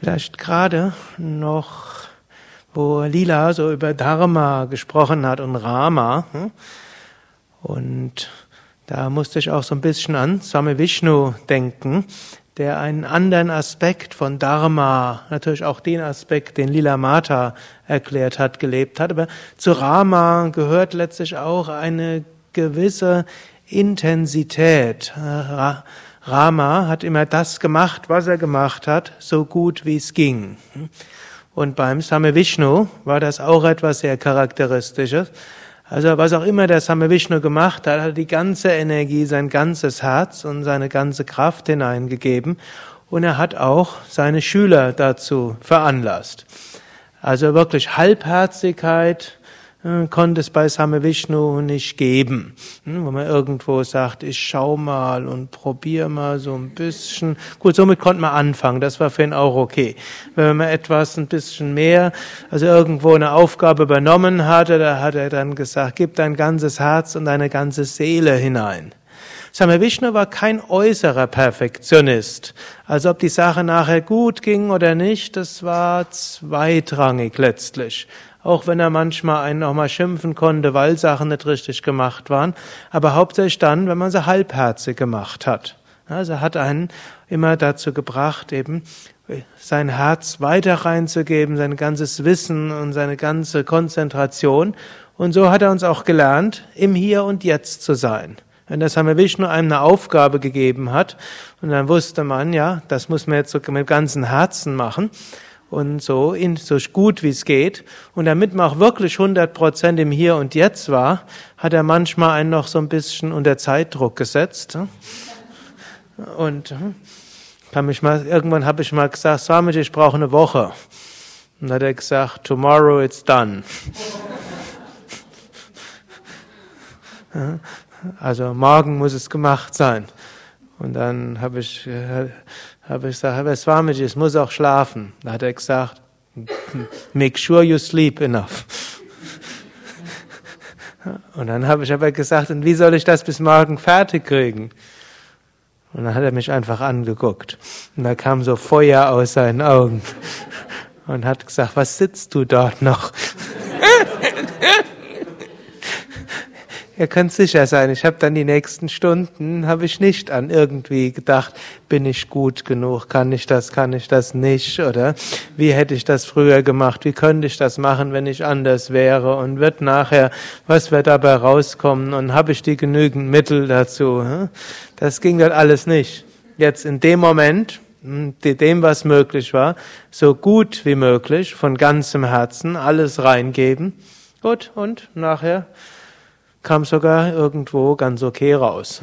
vielleicht gerade noch, wo Lila so über Dharma gesprochen hat und Rama. Und da musste ich auch so ein bisschen an Swami Vishnu denken, der einen anderen Aspekt von Dharma, natürlich auch den Aspekt, den Lila Mata erklärt hat, gelebt hat. Aber zu Rama gehört letztlich auch eine gewisse Intensität. Rama hat immer das gemacht, was er gemacht hat, so gut wie es ging. Und beim Swami Vishnu war das auch etwas sehr Charakteristisches. Also was auch immer der Swami Vishnu gemacht hat, hat er die ganze Energie, sein ganzes Herz und seine ganze Kraft hineingegeben. Und er hat auch seine Schüler dazu veranlasst. Also wirklich Halbherzigkeit konnte es bei Swami Vishnu nicht geben. Wo man irgendwo sagt, ich schau mal und probier mal so ein bisschen. Gut, somit konnte man anfangen, das war für ihn auch okay. Wenn man etwas ein bisschen mehr, also irgendwo eine Aufgabe übernommen hatte, da hat er dann gesagt, gib dein ganzes Herz und deine ganze Seele hinein. Swami Vishnu war kein äußerer Perfektionist. Also ob die Sache nachher gut ging oder nicht, das war zweitrangig letztlich. Auch wenn er manchmal einen auch mal schimpfen konnte, weil Sachen nicht richtig gemacht waren. Aber hauptsächlich dann, wenn man sie halbherzig gemacht hat. Also hat einen immer dazu gebracht, eben sein Herz weiter reinzugeben, sein ganzes Wissen und seine ganze Konzentration. Und so hat er uns auch gelernt, im Hier und Jetzt zu sein. Wenn der Swami Vishnu einem eine Aufgabe gegeben hat, und dann wusste man, ja, das muss man jetzt so mit ganzem Herzen machen, und so gut wie es geht. Und damit man auch wirklich 100% im Hier und Jetzt war, hat er manchmal einen noch so ein bisschen unter Zeitdruck gesetzt. Und irgendwann habe ich mal gesagt, Swamiji, ich brauche eine Woche. Und dann hat er gesagt, tomorrow it's done. Also morgen muss es gemacht sein. Und dann habe ich gesagt, aber Swamiji, es muss auch schlafen. Da hat er gesagt, make sure you sleep enough. Und dann habe ich aber gesagt, und wie soll ich das bis morgen fertig kriegen? Und dann hat er mich einfach angeguckt. Und da kam so Feuer aus seinen Augen. Und hat gesagt, was sitzt du dort noch? Ihr könnt sicher sein, ich habe dann die nächsten Stunden, habe ich nicht an irgendwie gedacht, bin ich gut genug, kann ich das nicht, oder wie hätte ich das früher gemacht, wie könnte ich das machen, wenn ich anders wäre und wird nachher, was wird dabei rauskommen und habe ich die genügend Mittel dazu. Das ging dann alles nicht. Jetzt in dem Moment, dem was möglich war, so gut wie möglich, von ganzem Herzen, alles reingeben. Gut, und nachher kam sogar irgendwo ganz okay raus.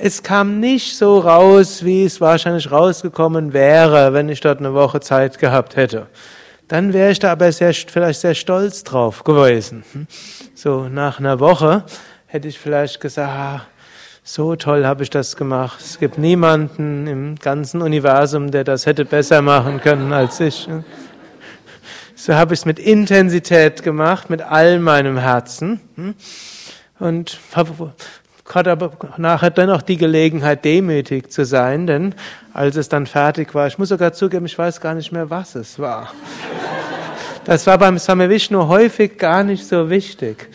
Es kam nicht so raus, wie es wahrscheinlich rausgekommen wäre, wenn ich dort eine Woche Zeit gehabt hätte. Dann wäre ich da aber vielleicht sehr stolz drauf gewesen. So nach einer Woche hätte ich vielleicht gesagt, ah, so toll habe ich das gemacht. Es gibt niemanden im ganzen Universum, der das hätte besser machen können als ich. So habe ich es mit Intensität gemacht, mit all meinem Herzen, und hatte aber nachher dennoch die Gelegenheit, demütig zu sein, denn als es dann fertig war, ich muss sogar zugeben, ich weiß gar nicht mehr, was es war. Das war beim Swami Vishnu häufig gar nicht so wichtig.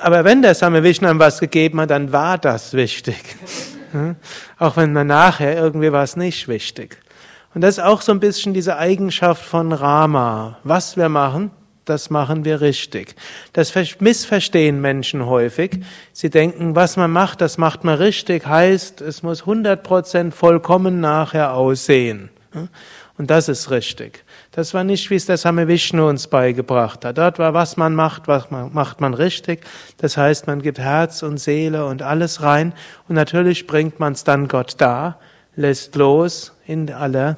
Aber wenn der Swami Vishnu einem was gegeben hat, dann war das wichtig. Auch wenn man nachher irgendwie war es nicht wichtig. Und das ist auch so ein bisschen diese Eigenschaft von Rama. Was wir machen, das machen wir richtig. Das missverstehen Menschen häufig. Sie denken, was man macht, das macht man richtig, heißt, es muss 100% vollkommen nachher aussehen. Und das ist richtig. Das war nicht, wie es der Swami Vishnu uns beigebracht hat. Dort war, was man macht, macht man richtig. Das heißt, man gibt Herz und Seele und alles rein. Und natürlich bringt man es dann Gott dar, lässt los in aller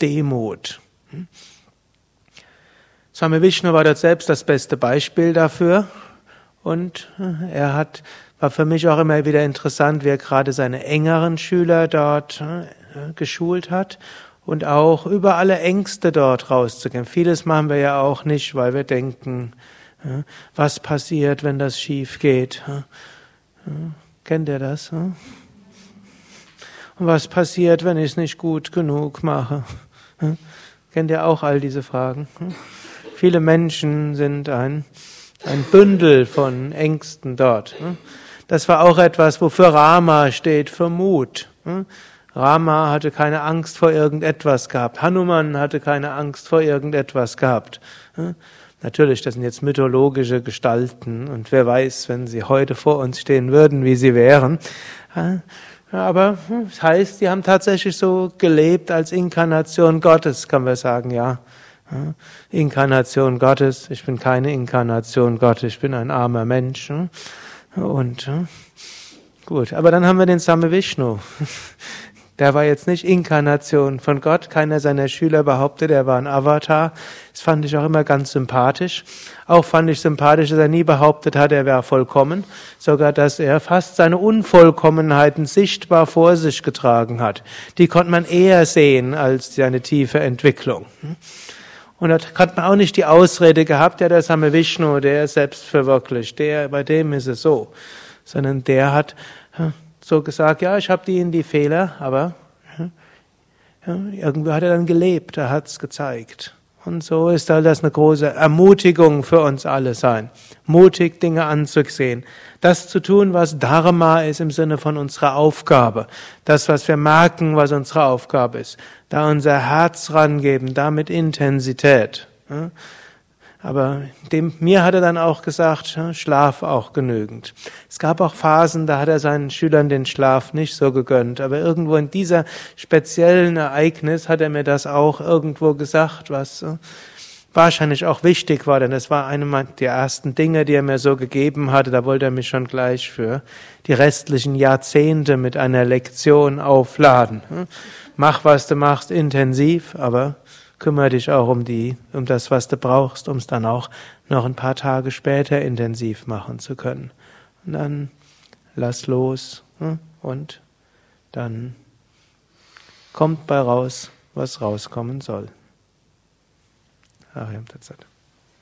Demut. Swami Vishnu war dort selbst das beste Beispiel dafür, und er war für mich auch immer wieder interessant, wie er gerade seine engeren Schüler dort geschult hat und auch über alle Ängste dort rauszugehen. Vieles machen wir ja auch nicht, weil wir denken, was passiert, wenn das schief geht? Kennt ihr das? Was passiert, wenn ich es nicht gut genug mache? Kennt ihr auch all diese Fragen? Viele Menschen sind ein Bündel von Ängsten dort. Das war auch etwas, wofür Rama steht, für Mut. Rama hatte keine Angst vor irgendetwas gehabt. Hanuman hatte keine Angst vor irgendetwas gehabt. Natürlich, das sind jetzt mythologische Gestalten und wer weiß, wenn sie heute vor uns stehen würden, wie sie wären. Aber das heißt, sie haben tatsächlich so gelebt als Inkarnation Gottes, kann man sagen, ja. Inkarnation Gottes, ich bin keine Inkarnation Gottes, ich bin ein armer Mensch. Und gut, aber dann haben wir den Swami Vishnu. Der war jetzt nicht Inkarnation von Gott, keiner seiner Schüler behauptet, er war ein Avatar. Das fand ich auch immer ganz sympathisch. Auch fand ich sympathisch, dass er nie behauptet hat, er wäre vollkommen. Sogar, dass er fast seine Unvollkommenheiten sichtbar vor sich getragen hat. Die konnte man eher sehen als seine tiefe Entwicklung. Und da hat man auch nicht die Ausrede gehabt, ja, der Swami Vishnu, der ist selbstverwirklicht, bei dem ist es so. Sondern der hat so gesagt, ja, ich habe die Fehler, aber irgendwie hat er dann gelebt, er hat's gezeigt. Und so ist all das eine große Ermutigung für uns alle sein. Mutig Dinge anzusehen. Das zu tun, was Dharma ist im Sinne von unserer Aufgabe. Das, was wir merken, was unsere Aufgabe ist. Da unser Herz rangeben, da mit Intensität. Aber mir hat er dann auch gesagt, schlaf auch genügend. Es gab auch Phasen, da hat er seinen Schülern den Schlaf nicht so gegönnt. Aber irgendwo in dieser speziellen Ereignis hat er mir das auch irgendwo gesagt, was wahrscheinlich auch wichtig war, denn das war eine der ersten Dinge, die er mir so gegeben hatte. Da wollte er mich schon gleich für die restlichen Jahrzehnte mit einer Lektion aufladen. Mach, was du machst, intensiv, aber kümmere dich auch um das, was du brauchst, um es dann auch noch ein paar Tage später intensiv machen zu können. Und dann lass los und dann kommt bei raus, was rauskommen soll. Ach ja, das hat